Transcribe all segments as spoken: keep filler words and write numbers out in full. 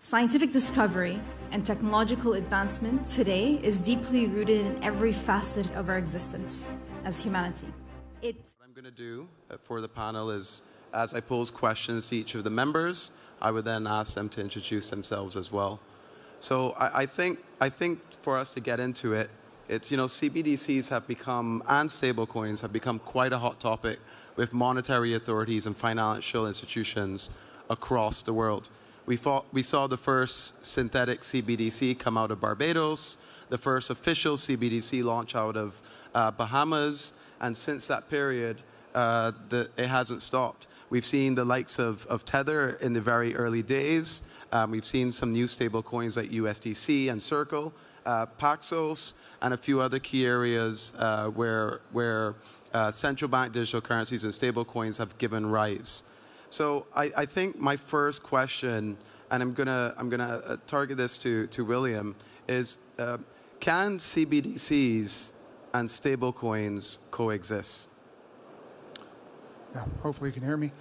Scientific discovery and technological advancement today is deeply rooted in every facet of our existence as humanity. It what I'm going to do for the panel is, as I pose questions to each of the members, I would then ask them to introduce themselves as well. So I, I, think, I think for us to get into it, it's, you know, C B D Cs have become, and stablecoins have become quite a hot topic with monetary authorities and financial institutions across the world. We, fought, we saw the first synthetic C B D C come out of Barbados, the first official C B D C launch out of uh, Bahamas, and since that period, uh, the, it hasn't stopped. We've seen the likes of, of Tether in the very early days. Um, we've seen some new stable coins like U S D C and Circle, uh, Paxos, and a few other key areas uh, where, where uh, central bank digital currencies and stable coins have given rise. So I, I think my first question, and I'm gonna I'm gonna target this to to William, is uh, can C B D Cs and stablecoins coexist? Yeah, hopefully you can hear me.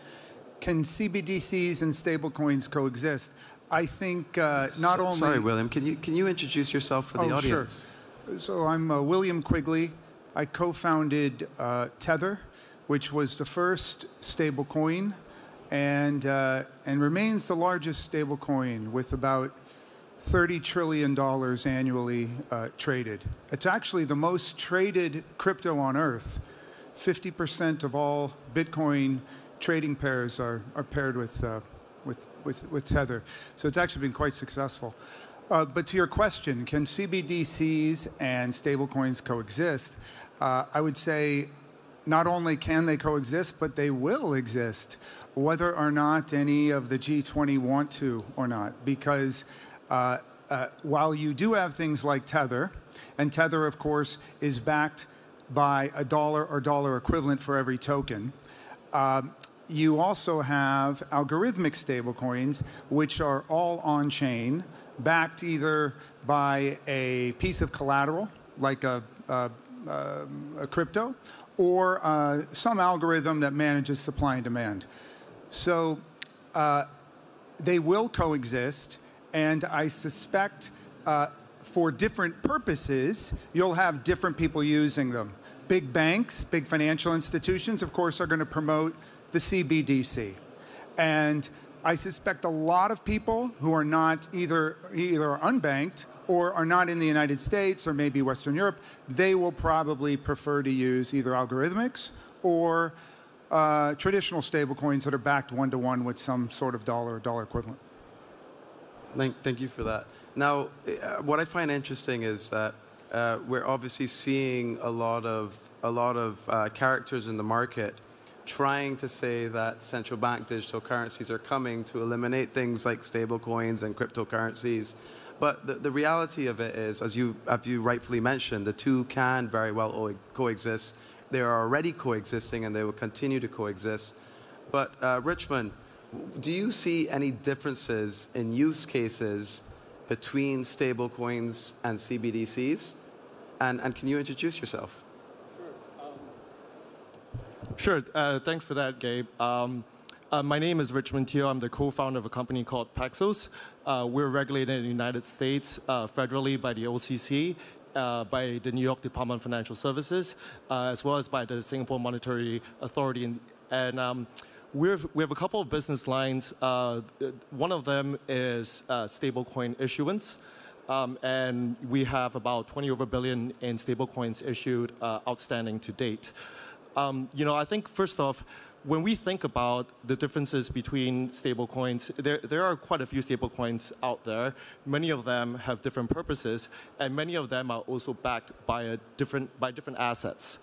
Can C B D Cs and stablecoins coexist? I think uh, not so, only. Sorry, William. Can you can you introduce yourself for the oh, audience? Sure. So I'm uh, William Quigley. I co-founded uh, Tether, which was the first stablecoin. And, uh, and remains the largest stablecoin with about thirty trillion dollars annually uh, traded. It's actually the most traded crypto on Earth. fifty percent of all Bitcoin trading pairs are, are paired with, uh, with, with, with Tether. So it's actually been quite successful. Uh, but to your question, can C B D Cs and stablecoins coexist? Uh, I would say not only can they coexist, but they will exist, whether or not any of the G twenty want to or not. Because uh, uh, while you do have things like Tether, and Tether, of course, is backed by a dollar or dollar equivalent for every token, uh, you also have algorithmic stablecoins, which are all on-chain, backed either by a piece of collateral, like a, a, a crypto, or uh, some algorithm that manages supply and demand. So uh, they will coexist, and I suspect uh, for different purposes, you'll have different people using them. Big banks, big financial institutions, of course, are going to promote the C B D C. And I suspect a lot of people who are not either, either are unbanked or are not in the United States or maybe Western Europe, they will probably prefer to use either algorithmics or uh, traditional stablecoins that are backed one-to-one with some sort of dollar or dollar equivalent. Thank, thank you for that. Now, uh, what I find interesting is that uh, we're obviously seeing a lot of, a lot of uh, characters in the market trying to say that central bank digital currencies are coming to eliminate things like stablecoins and cryptocurrencies. But the, the reality of it is, as you, as you rightfully mentioned, the two can very well coexist. They are already coexisting, and they will continue to coexist. But uh, Richmond, do you see any differences in use cases between stablecoins and C B D Cs? And, and can you introduce yourself? Sure. Um... Sure. Uh, thanks for that, Gabe. Um, Uh, my name is Richmond Teo. I'm the co-founder of a company called Paxos. Uh, we're regulated in the United States uh, federally by the O C C, uh, by the New York Department of Financial Services, uh, as well as by the Singapore Monetary Authority. And, and um, we've, we have a couple of business lines. Uh, one of them is uh, stablecoin issuance. Um, and we have about twenty over billion in stablecoins issued uh, outstanding to date. Um, you know, I think first off, when we think about the differences between stablecoins, there, there are quite a few stablecoins out there. Many of them have different purposes, and many of them are also backed by a different by different assets.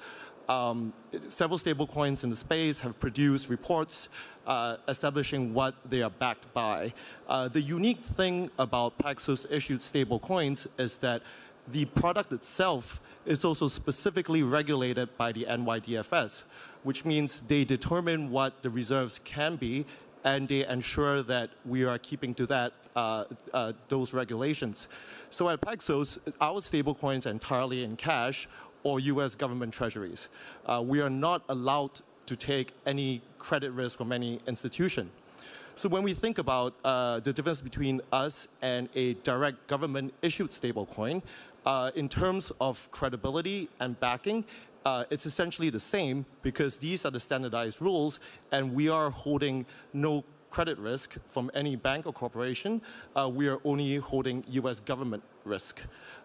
Um, several stablecoins in the space have produced reports uh, establishing what they are backed by. Uh, the unique thing about Paxos-issued stablecoins is that the product itself is also specifically regulated by the N Y D F S. Which means they determine what the reserves can be, and they ensure that we are keeping to that uh, uh, those regulations. So at Paxos, our stablecoins are entirely in cash or U S government treasuries. Uh, we are not allowed to take any credit risk from any institution. So when we think about uh, the difference between us and a direct government-issued stablecoin, uh, in terms of credibility and backing, uh, it's essentially the same because these are the standardized rules, and we are holding no credit risk from any bank or corporation. Uh, we are only holding U S government risk,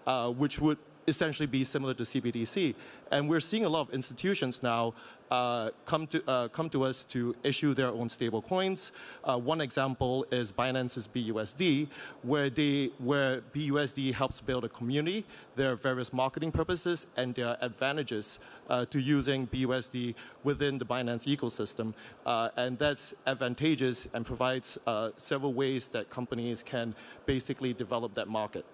uh, which would essentially be similar to C B D C. And we're seeing a lot of institutions now uh, come, to, uh, come to us to issue their own stable coins. Uh, one example is Binance's B U S D, where, they, where B U S D helps build a community. There are various marketing purposes, and there are advantages uh, to using B U S D within the Binance ecosystem. Uh, and that's advantageous and provides uh, several ways that companies can basically develop that market.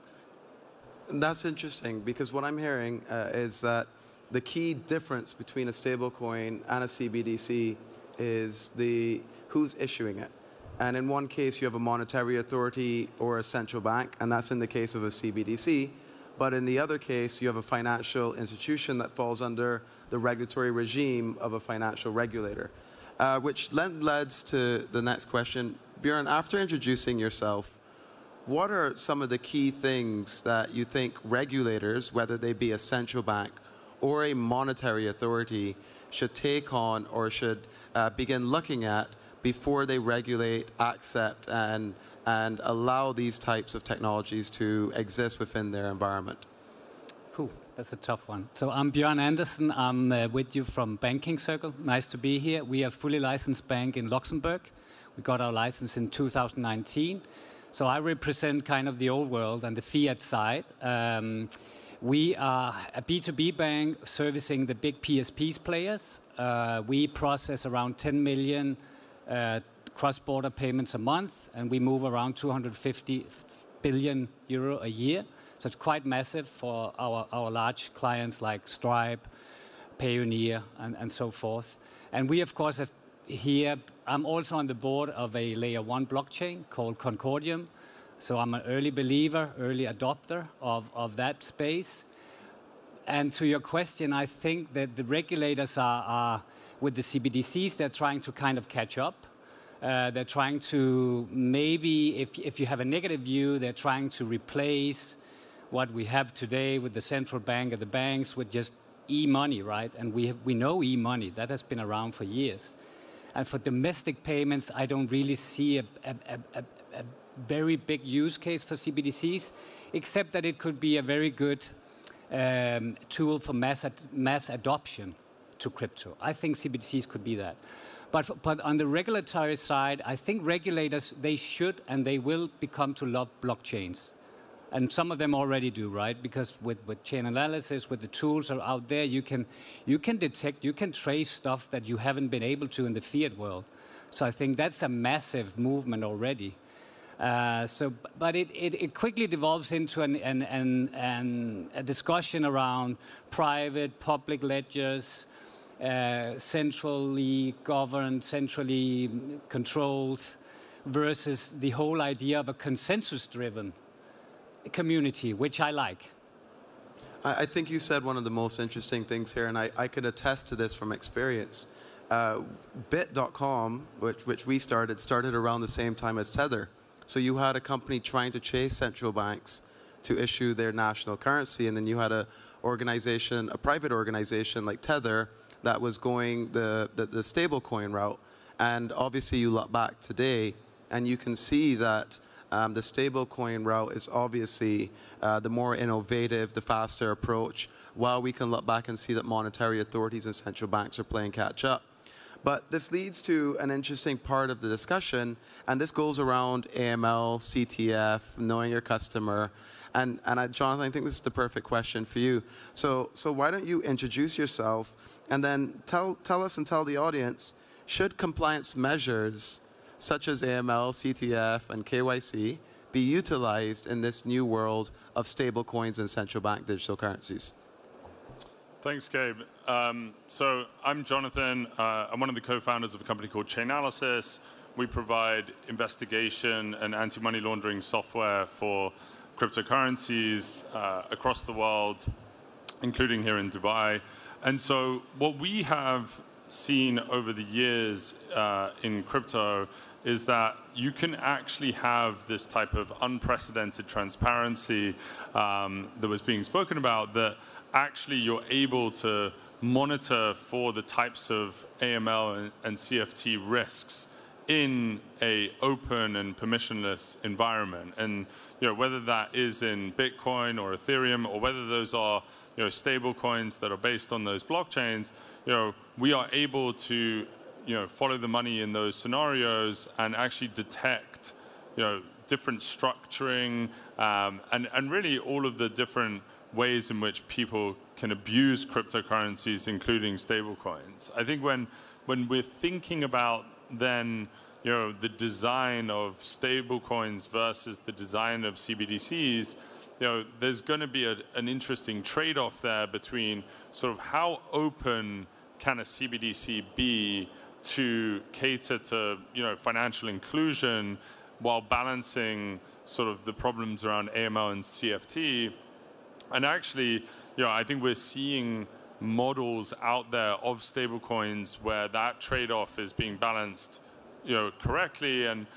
That's interesting, because what I'm hearing uh, is that the key difference between a stablecoin and a C B D C is the who's issuing it. And in one case, you have a monetary authority or a central bank, and that's in the case of a C B D C. But in the other case, you have a financial institution that falls under the regulatory regime of a financial regulator, uh, which then leads to the next question. Bjorn, after introducing yourself, what are some of the key things that you think regulators, whether they be a central bank or a monetary authority, should take on or should uh, begin looking at before they regulate, accept, and, and allow these types of technologies to exist within their environment? Cool. That's a tough one. So I'm Bjorn Anderson. I'm uh, with you from Banking Circle. Nice to be here. We are a fully licensed bank in Luxembourg. We got our license in two thousand nineteen. So I represent kind of the old world and the fiat side. Um, we are a B two B bank servicing the big P S Ps players. Uh, we process around ten million uh, cross-border payments a month, and we move around two hundred fifty billion euro a year. So it's quite massive for our, our large clients like Stripe, Payoneer, and, and so forth. And we, of course, have here, I'm also on the board of a layer one blockchain called Concordium. So I'm an early believer, early adopter of, of that space. And to your question, I think that the regulators are, are with the C B D Cs, they're trying to kind of catch up. Uh, they're trying to maybe, if, if you have a negative view, they're trying to replace what we have today with the central bank and the banks with just e-money, right? And we, have, we know e-money, that has been around for years. And for domestic payments, I don't really see a, a, a, a very big use case for C B D Cs, except that it could be a very good um, tool for mass, ad mass adoption to crypto. I think C B D Cs could be that. But, for, but on the regulatory side, I think regulators, they should and they will become to love blockchains. And some of them already do, right? Because with, with Chainalysis, with the tools that are out there, you can, you can detect, you can trace stuff that you haven't been able to in the fiat world. So I think that's a massive movement already. Uh, so, but it, it, it quickly devolves into an, an, an, an, a discussion around private, public ledgers, uh, centrally governed, centrally controlled, versus the whole idea of a consensus-driven community, which I like. I think you said one of the most interesting things here, and I, I could attest to this from experience. Uh, bit dot com, which, which we started, started around the same time as Tether. So you had a company trying to chase central banks to issue their national currency, and then you had a organization, a private organization like Tether, that was going the, the, the stablecoin route. And obviously you look back today, and you can see that Um, the stablecoin route is obviously uh, the more innovative, the faster approach, while we can look back and see that monetary authorities and central banks are playing catch up. But this leads to an interesting part of the discussion, and this goes around A M L, C T F, knowing your customer. And, and I, Jonathan, I think this is the perfect question for you. So, so why don't you introduce yourself, and then tell, tell us and tell the audience, should compliance measures such as A M L, C T F, and K Y C be utilized in this new world of stablecoins and central bank digital currencies? Thanks, Gabe. Um, so I'm Jonathan. Uh, I'm one of the co-founders of a company called Chainalysis. We provide investigation and anti-money laundering software for cryptocurrencies uh, across the world, including here in Dubai. And so what we have seen over the years uh, in crypto is that you can actually have this type of unprecedented transparency um, that was being spoken about, that actually you're able to monitor for the types of A M L and, and C F T risks in a open and permissionless environment. And you know, whether that is in Bitcoin or Ethereum, or whether those are you know, stable coins that are based on those blockchains, you know, we are able to you know, follow the money in those scenarios and actually detect you know, different structuring um, and, and really all of the different ways in which people can abuse cryptocurrencies, including stable coins. I think when, when we're thinking about then you know, the design of stable coins versus the design of C B D Cs, you know, there's going to be a, an interesting trade-off there between sort of how open can a C B D C be to cater to you know, financial inclusion while balancing sort of the problems around A M L and C F T. And actually, you know, I think we're seeing models out there of stablecoins where that trade-off is being balanced you know, correctly. And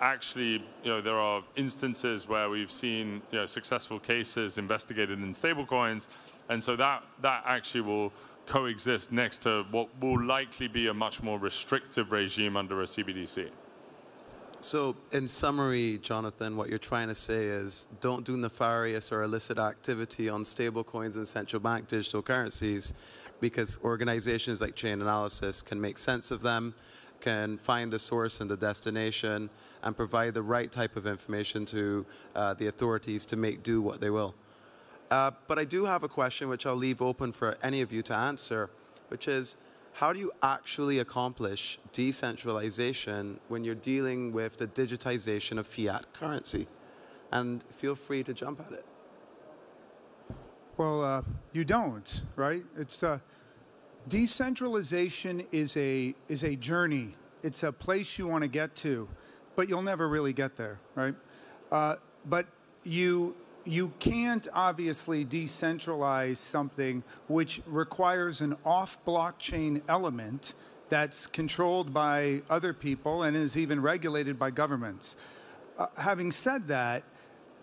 actually, you know, there are instances where we've seen you know, successful cases investigated in stablecoins. And so that, that actually will coexist next to what will likely be a much more restrictive regime under a C B D C. So in summary, Jonathan, what you're trying to say is don't do nefarious or illicit activity on stablecoins and central bank digital currencies, because organizations like Chainalysis can make sense of them, can find the source and the destination, and provide the right type of information to uh, the authorities to make do what they will. Uh, but I do have a question which I'll leave open for any of you to answer, which is, how do you actually accomplish decentralization when you're dealing with the digitization of fiat currency? And feel free to jump at it. Well, uh, you don't, right? It's uh, decentralization is a is a journey. It's a place you want to get to, but you'll never really get there, right? Uh, but you. You can't obviously decentralize something which requires an off-blockchain element that's controlled by other people and is even regulated by governments. Uh, having said that,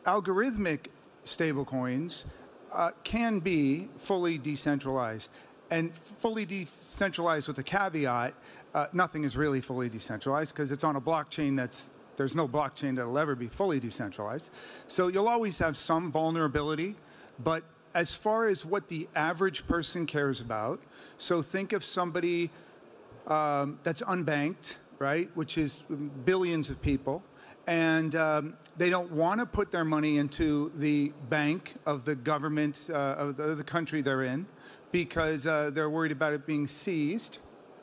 algorithmic stablecoins uh, can be fully decentralized. And fully decentralized with a caveat, uh, nothing is really fully decentralized because it's on a blockchain that's there's no blockchain that'll ever be fully decentralized. So you'll always have some vulnerability, but as far as what the average person cares about, so think of somebody um, that's unbanked, right, which is billions of people, and um, they don't want to put their money into the bank of the government uh, of the, the country they're in because uh, they're worried about it being seized,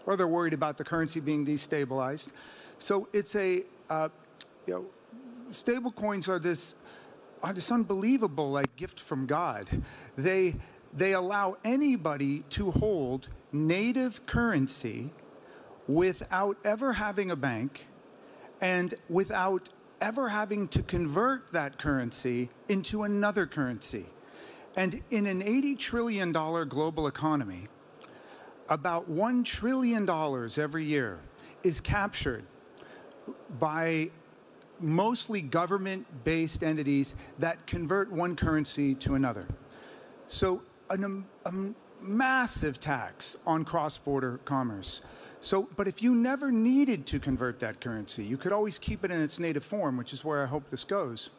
or they're worried about the currency being destabilized. So it's a uh, You know, stable coins are this are this unbelievable like gift from God. They they allow anybody to hold native currency without ever having a bank and without ever having to convert that currency into another currency. And in an eighty trillion dollar global economy, about one trillion dollars every year is captured by mostly government-based entities that convert one currency to another. So an, um, a massive tax on cross-border commerce. So, but if you never needed to convert that currency, you could always keep it in its native form, which is where I hope this goes.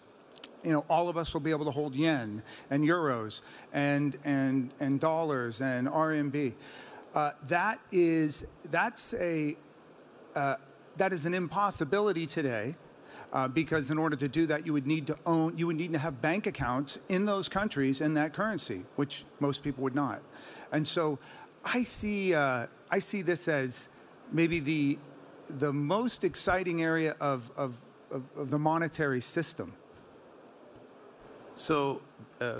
You know, all of us will be able to hold yen and euros and, and, and dollars and R M B. Uh, that is, that's a, uh, that is an impossibility today. Uh, because in order to do that, you would need to own, you would need to have bank accounts in those countries in that currency, which most people would not. And so, I see, uh, I see this as maybe the the most exciting area of of, of, of the monetary system. So, uh,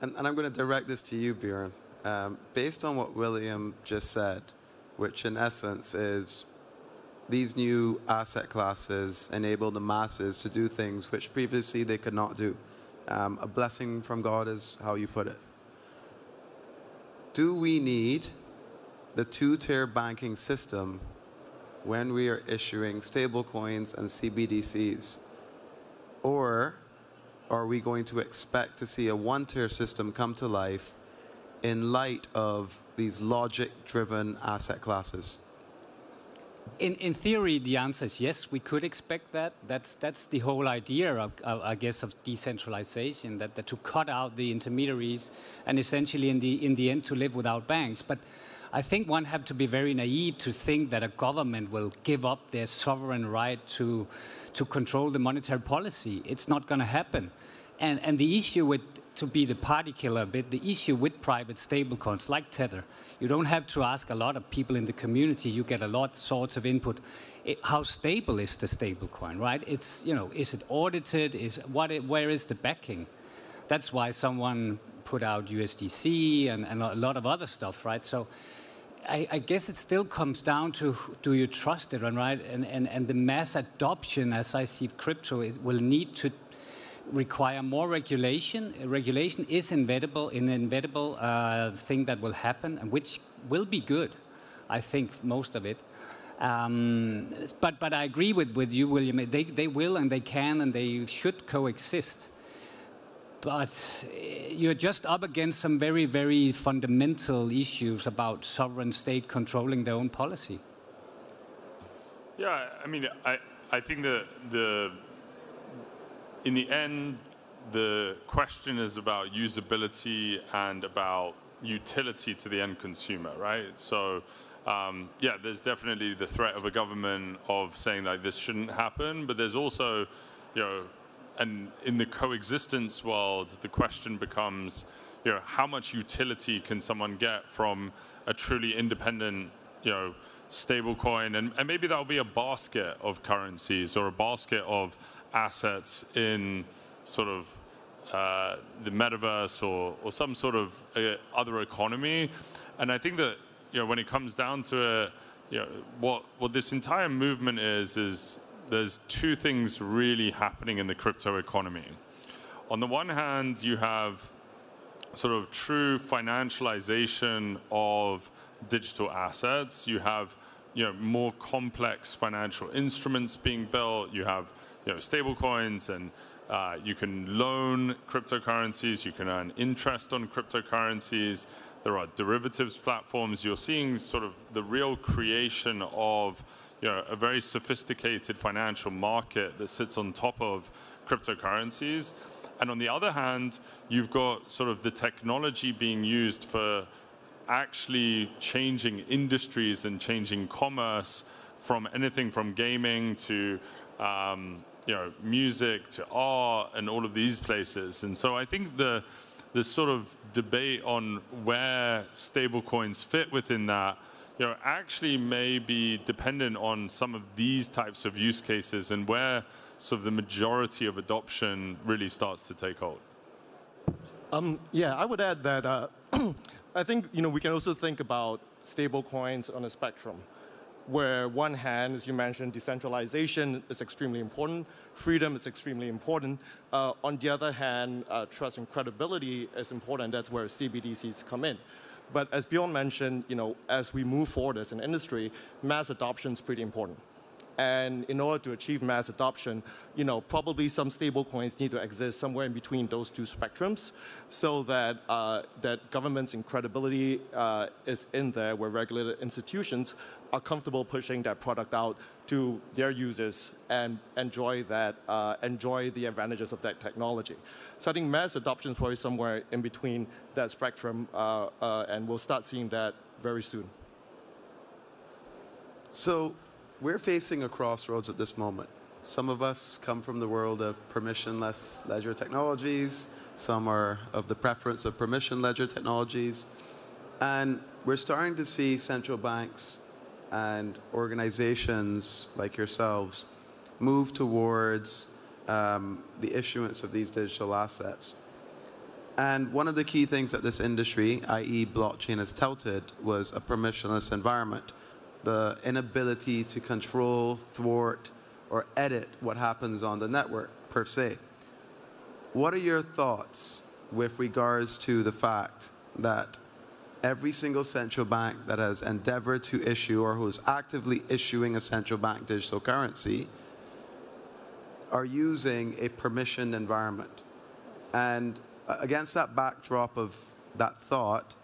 and, and I'm going to direct this to you, Bjorn. Um, based on what William just said, which in essence is, these new asset classes enable the masses to do things which previously they could not do. Um, a blessing from God is how you put it. Do we need the two-tier banking system when we are issuing stablecoins and C B D Cs? Or are we going to expect to see a one-tier system come to life in light of these logic-driven asset classes? In, in theory, the answer is yes, we could expect that. That's, that's the whole idea, of, of, I guess, of decentralization, that, that to cut out the intermediaries and essentially in the, in the end to live without banks. But I think one have to be very naive to think that a government will give up their sovereign right to, to control the monetary policy. It's not going to happen. And, and the issue with, to be the party killer a bit, the issue with private stablecoins like Tether, you don't have to ask a lot of people in the community. You get a lot sorts of input. It, how stable is the stablecoin, right? It's, you know, is it audited? Is what? It, where is the backing? That's why someone put out U S D C and, and a lot of other stuff, right? So I, I guess it still comes down to, do you trust it, right? And, and, and the mass adoption, as I see crypto, is, will need to require more regulation. Regulation is inevitable, an inevitable uh, thing that will happen, and which will be good, I think, most of it. Um, but, but I agree with, with you, William. They, they will and they can and they should coexist. But you're just up against some very, very fundamental issues about sovereign state controlling their own policy. Yeah, I mean, I, I think the... the in the end, the question is about usability and about utility to the end consumer, right? So, um, yeah, there's definitely the threat of a government of saying like this shouldn't happen, but there's also, you know, and in the coexistence world, the question becomes, you know, how much utility can someone get from a truly independent, you know, stable coin? And, and maybe that'll be a basket of currencies or a basket of assets in sort of uh, the metaverse or, or some sort of uh, other economy. And I think that, you know, when it comes down to it, you know, what, what this entire movement is, is there's two things really happening in the crypto economy. On the one hand, you have sort of true financialization of digital assets. You have, you know, more complex financial instruments being built. You have, you know, stable coins, and uh, you can loan cryptocurrencies. You can earn interest on cryptocurrencies. There are derivatives platforms. You're seeing sort of the real creation of, you know, a very sophisticated financial market that sits on top of cryptocurrencies. And on the other hand, you've got sort of the technology being used for actually changing industries and changing commerce, from anything from gaming to um, you know, music to art and all of these places. And so I think the, the sort of debate on where stablecoins fit within that, you know, actually may be dependent on some of these types of use cases and where sort of the majority of adoption really starts to take hold. Um, yeah, I would add that uh, I think, you know, we can also think about stable coins on a spectrum, where one hand, as you mentioned, decentralization is extremely important, freedom is extremely important. Uh, on the other hand, uh, trust and credibility is important. That's where C B D Cs come in. But as Bjorn mentioned, you know, as we move forward as an industry, mass adoption is pretty important. And in order to achieve mass adoption, you know, probably some stablecoins need to exist somewhere in between those two spectrums, so that uh, that governments and credibility uh, is in there, where regulated institutions are comfortable pushing that product out to their users and enjoy that, uh, enjoy the advantages of that technology. So I think mass adoption is probably somewhere in between that spectrum, uh, uh, and we'll start seeing that very soon. So we're facing a crossroads at this moment. Some of us come from the world of permissionless ledger technologies. Some are of the preference of permission ledger technologies. And we're starting to see central banks and organizations like yourselves move towards um, the issuance of these digital assets. And one of the key things that this industry, i e blockchain, has touted was a permissionless environment. The inability to control, thwart, or edit what happens on the network, per se. What are your thoughts with regards to the fact that every single central bank that has endeavored to issue or who is actively issuing a central bank digital currency are using a permissioned environment. And against that backdrop of that thought,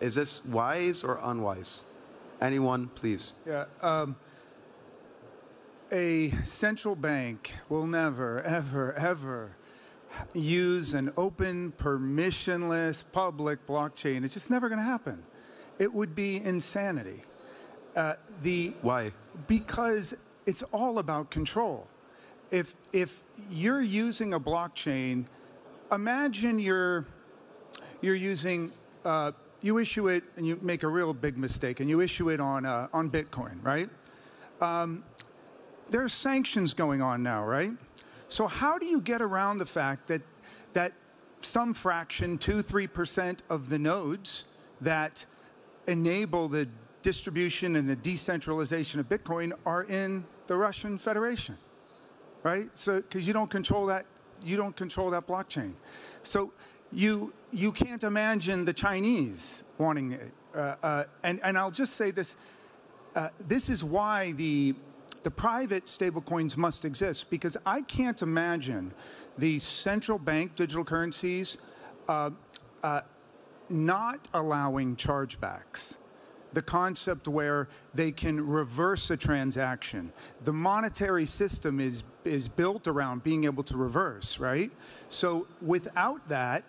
is this wise or unwise? Anyone, please. Yeah. Um, a central bank will never, ever, ever use an open, permissionless, public blockchain. It's just never going to happen. It would be insanity. Uh, the, Why? Because it's all about control. If, if you're using a blockchain, imagine you're, you're using, uh, you issue it and you make a real big mistake and you issue it on, uh, on Bitcoin, right? Um, there are sanctions going on now, right? So how do you get around the fact that, that some fraction, two, three percent of the nodes that enable the distribution and the decentralization of Bitcoin are in the Russian Federation, right? So, because you don't control that, you don't control that blockchain. So you, you can't imagine the Chinese wanting it. Uh, uh, and, and I'll just say this, uh, this is why the The private stablecoins must exist, because I can't imagine the central bank digital currencies uh, uh, not allowing chargebacks. The concept where they can reverse a transaction. The monetary system is, is built around being able to reverse, right? So without that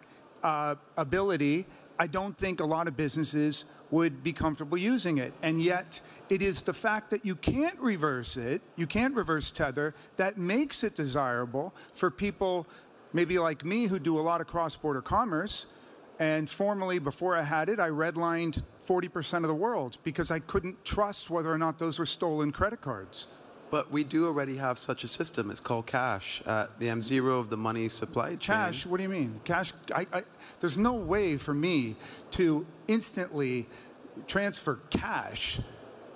uh, ability, I don't think a lot of businesses would be comfortable using it. And yet, it is the fact that you can't reverse it, you can't reverse Tether, that makes it desirable for people maybe like me who do a lot of cross-border commerce. And formerly, before I had it, I redlined forty percent of the world because I couldn't trust whether or not those were stolen credit cards. But we do already have such a system. It's called cash, uh, the M zero of the money supply chain. Cash? What do you mean? Cash? I, I, there's no way for me to instantly transfer cash.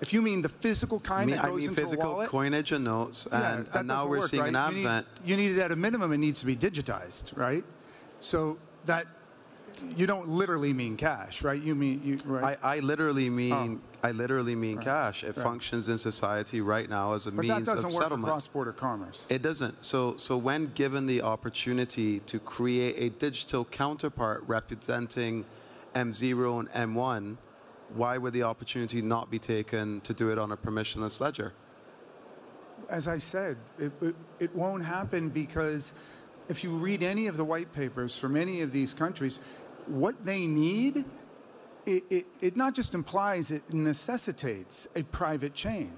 If you mean the physical kind I mean, that goes I mean into physical a wallet, coinage and notes, yeah, and, and now we're work, seeing right? an advent. You need, you need it at a minimum. It needs to be digitized, right? So that you don't literally mean cash, right? You mean you, right? I, I literally mean. Oh. I literally mean right. cash. It right. functions in society right now as a but means of settlement. But that doesn't work for cross-border commerce. It doesn't. So, so when given the opportunity to create a digital counterpart representing M zero and M one, why would the opportunity not be taken to do it on a permissionless ledger? As I said, it, it, it won't happen because if you read any of the white papers from any of these countries, what they need It, it, it not just implies, it necessitates a private chain.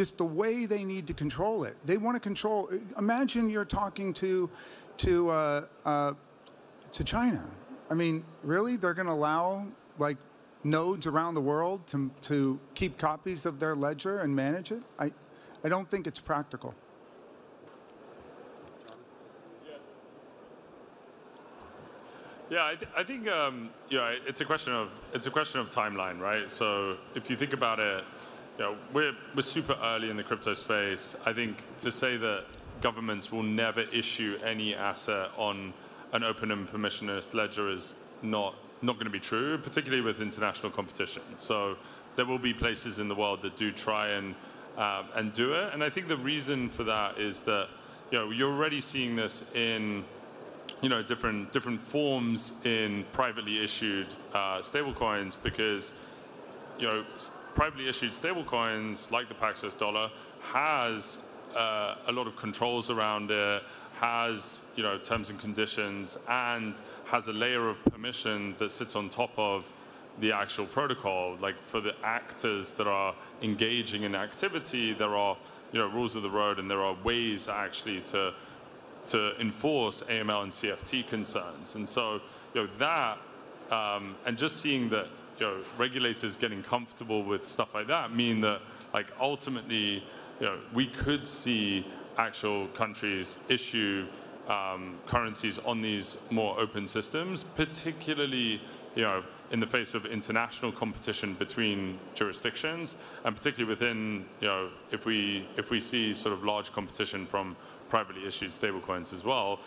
Just the way they need to control it. They want to control. Imagine you're talking to, to, uh, uh, to China. I mean, really? They're going to allow like nodes around the world to, to keep copies of their ledger and manage it? I, I don't think it's practical. Yeah, I, th I think um, you know, it's a question of it's a question of timeline, right? So if you think about it, you know, we're we're super early in the crypto space. I think to say that governments will never issue any asset on an open and permissionless ledger is not not going to be true, particularly with international competition. So there will be places in the world that do try and uh, and do it, and I think the reason for that is that you know you're already seeing this in. You know, different different forms in privately issued uh, stablecoins, because you know privately issued stablecoins like the Paxos dollar has uh, a lot of controls around it, has you know terms and conditions, and has a layer of permission that sits on top of the actual protocol. Like for the actors that are engaging in activity, there are you know rules of the road, and there are ways actually to. to enforce A M L and C F T concerns. And so you know, that, um, and just seeing that you know, regulators getting comfortable with stuff like that mean that like, ultimately you know, we could see actual countries issue um, currencies on these more open systems, particularly you know, in the face of international competition between jurisdictions, and particularly within, you know, if we, if we see sort of large competition from privately issued stablecoins as well.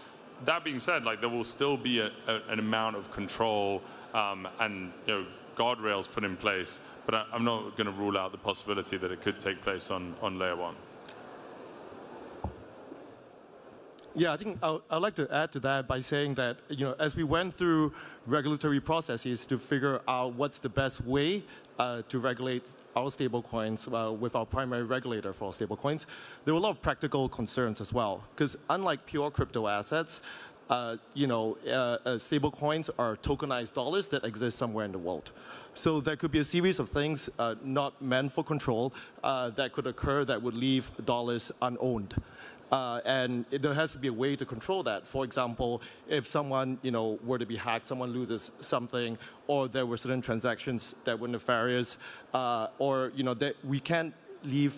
That being said, like there will still be a, a, an amount of control um, and you know, guardrails put in place, but I, I'm not going to rule out the possibility that it could take place on, on layer one. Yeah, I think I'll, I'd like to add to that by saying that, you know, as we went through regulatory processes to figure out what's the best way uh, to regulate our stablecoins uh, with our primary regulator for stablecoins, there were a lot of practical concerns as well. Because unlike pure crypto assets, Uh, you know, uh, uh, stable coins are tokenized dollars that exist somewhere in the world. So there could be a series of things uh, not meant for control uh, that could occur that would leave dollars unowned. Uh, and it, there has to be a way to control that. For example, if someone, you know, were to be hacked, someone loses something, or there were certain transactions that were nefarious, uh, or, you know, that we can't leave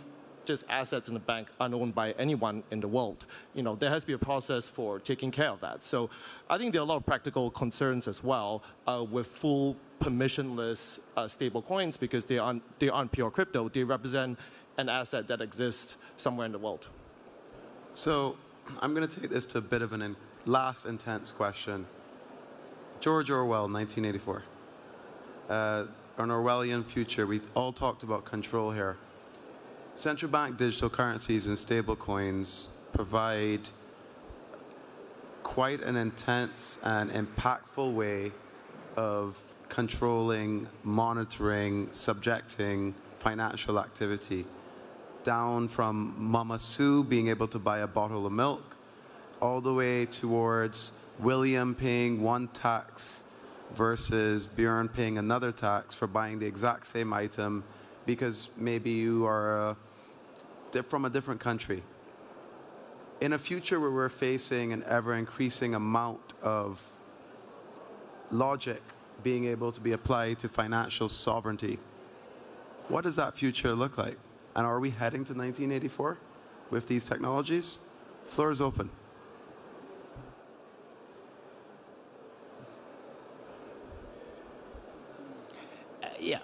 just assets in the bank unowned by anyone in the world. You know, there has to be a process for taking care of that. So I think there are a lot of practical concerns as well uh, with full permissionless uh, stable coins, because they aren't, they aren't pure crypto. They represent an asset that exists somewhere in the world. So I'm going to take this to a bit of an in last intense question. George Orwell, nineteen eighty-four. Uh, an Orwellian future. We all talked about control here. Central bank digital currencies and stablecoins provide quite an intense and impactful way of controlling, monitoring, subjecting financial activity. Down from Mama Sue being able to buy a bottle of milk, all the way towards William paying one tax versus Bjorn paying another tax for buying the exact same item, because maybe you are uh, from a different country. In a future where we're facing an ever-increasing amount of logic being able to be applied to financial sovereignty, what does that future look like? And are we heading to nineteen eighty-four with these technologies? Floor is open. Yeah,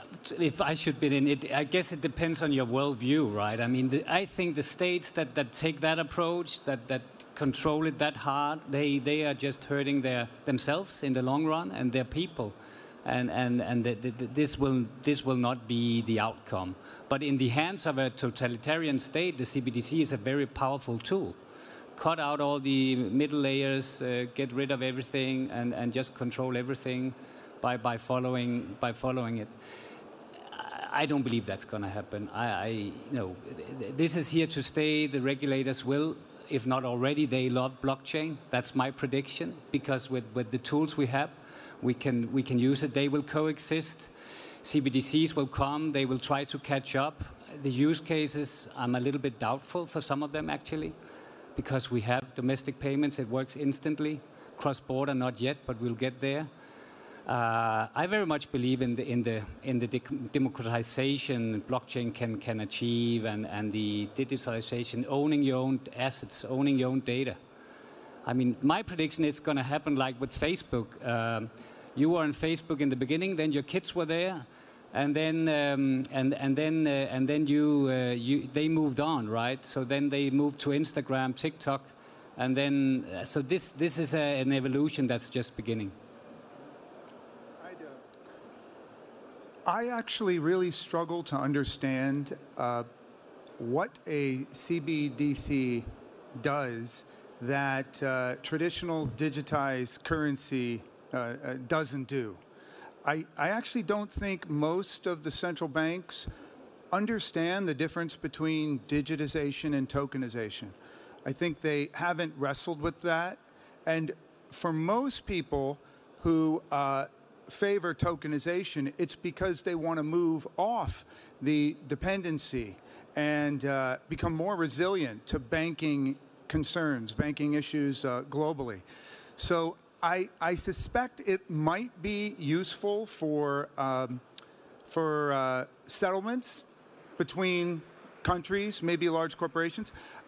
if I should be in it, I guess it depends on your worldview, right? I mean, the, I think the states that, that take that approach, that, that control it that hard, they, they are just hurting their, themselves in the long run and their people. And, and, and the, the, this, will, this will not be the outcome. But in the hands of a totalitarian state, the C B D C is a very powerful tool. Cut out all the middle layers, uh, get rid of everything, and, and just control everything. By, by, following, by following it. I don't believe that's going to happen. I, I, you know, this is here to stay. The regulators will, if not already, they love blockchain. That's my prediction, because with, with the tools we have, we can, we can use it. They will coexist. C B D Cs will come. They will try to catch up. The use cases, I'm a little bit doubtful for some of them, actually, because we have domestic payments. It works instantly. Cross-border, not yet, but we'll get there. Uh, I very much believe in the in the in the de democratization blockchain can can achieve, and and the digitalization, owning your own assets, owning your own data. I mean, my prediction is going to happen like with Facebook. Uh, you were on Facebook in the beginning, then your kids were there, and then um, and and then uh, and then you uh, you they moved on, right? So then they moved to Instagram, TikTok, and then uh, so this this is a, an evolution that's just beginning. I actually really struggle to understand uh, what a C B D C does that uh, traditional digitized currency uh, uh, doesn't do. I, I actually don't think most of the central banks understand the difference between digitization and tokenization. I think they haven't wrestled with that. And for most people who uh, favor tokenization, it's because they want to move off the dependency and uh, become more resilient to banking concerns, banking issues uh, globally. So I, I suspect it might be useful for, um, for uh, settlements between countries, maybe large corporations.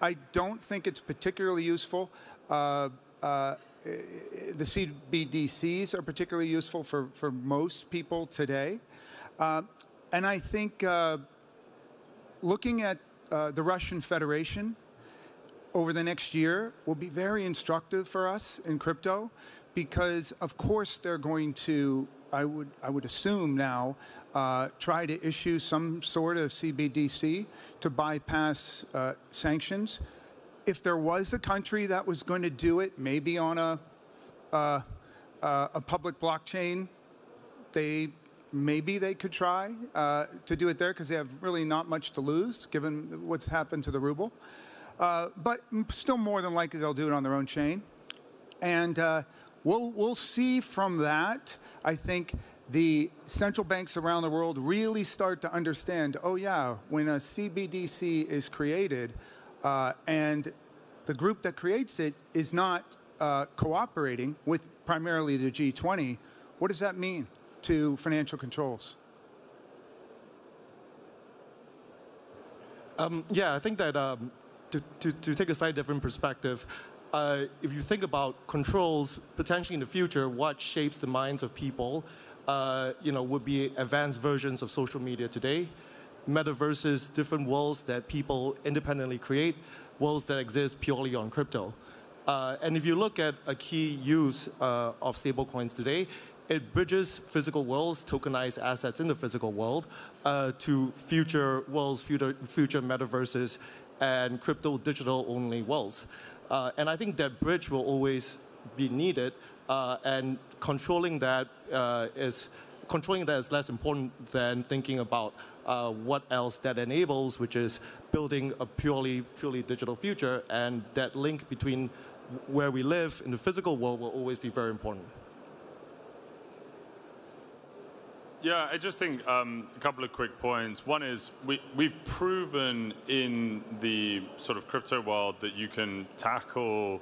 I don't think it's particularly useful. Uh, uh, The C B D Cs are particularly useful for, for most people today. Uh, and I think uh, looking at uh, the Russian Federation over the next year will be very instructive for us in crypto, because, of course, they're going to I would, I would assume now, uh, try to issue some sort of C B D C to bypass uh, sanctions. If there was a country that was going to do it, maybe on a, uh, uh, a public blockchain, they, maybe they could try uh, to do it there because they have really not much to lose, given what's happened to the ruble. Uh, but still more than likely they'll do it on their own chain. And uh, we'll, we'll see from that, I think, the central banks around the world really start to understand, oh yeah, when a C B D C is created uh, and the group that creates it is not uh, cooperating with primarily the G twenty, what does that mean to financial controls? Um, yeah, I think that um, to, to, to take a slightly different perspective, Uh, if you think about controls, potentially in the future, what shapes the minds of people, uh, you know, would be advanced versions of social media today, metaverses, different worlds that people independently create, worlds that exist purely on crypto. Uh, and if you look at a key use uh, of stablecoins today, it bridges physical worlds, tokenized assets in the physical world, uh, to future worlds, future, future metaverses, and crypto digital-only worlds. Uh, and I think that bridge will always be needed, uh, and controlling that uh, is controlling that is less important than thinking about uh, what else that enables, which is building a purely, purely digital future. And that link between where we live in the physical world will always be very important. Yeah, I just think um, a couple of quick points. One is we, we've proven in the sort of crypto world that you can tackle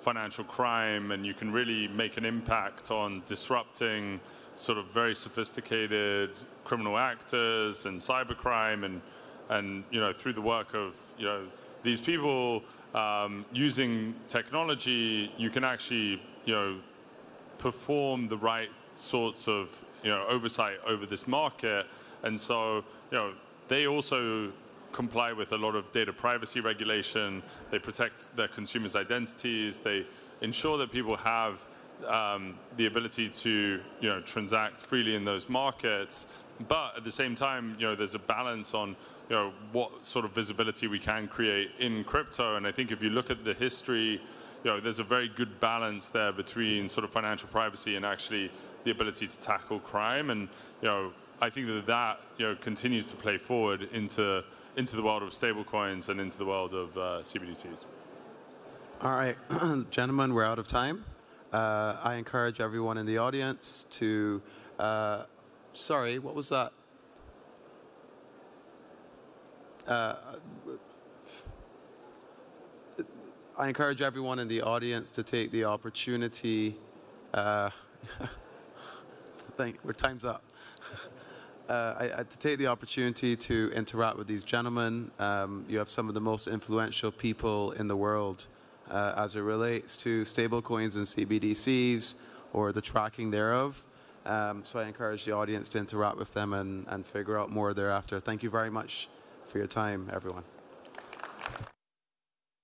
financial crime and you can really make an impact on disrupting sort of very sophisticated criminal actors and cybercrime and, and you know, through the work of, you know, these people um, using technology, you can actually, you know, perform the right sorts of, you know, oversight over this market. And so, you know, they also comply with a lot of data privacy regulation. They protect their consumers' identities. They ensure that people have um, the ability to, you know, transact freely in those markets. But at the same time, you know, there's a balance on, you know, what sort of visibility we can create in crypto. And I think if you look at the history, you know, there's a very good balance there between sort of financial privacy and actually the ability to tackle crime. And, you know, I think that that, you know, continues to play forward into, into the world of stablecoins and into the world of uh, C B D Cs. All right, gentlemen, we're out of time. Uh, I encourage everyone in the audience to, uh, sorry, what was that? Uh, I encourage everyone in the audience to take the opportunity. Uh, Thank, we're time's up. uh, I, I take the opportunity to interact with these gentlemen. Um, you have some of the most influential people in the world uh, as it relates to stablecoins and C B D Cs or the tracking thereof. Um, so I encourage the audience to interact with them and, and figure out more thereafter. Thank you very much for your time, everyone.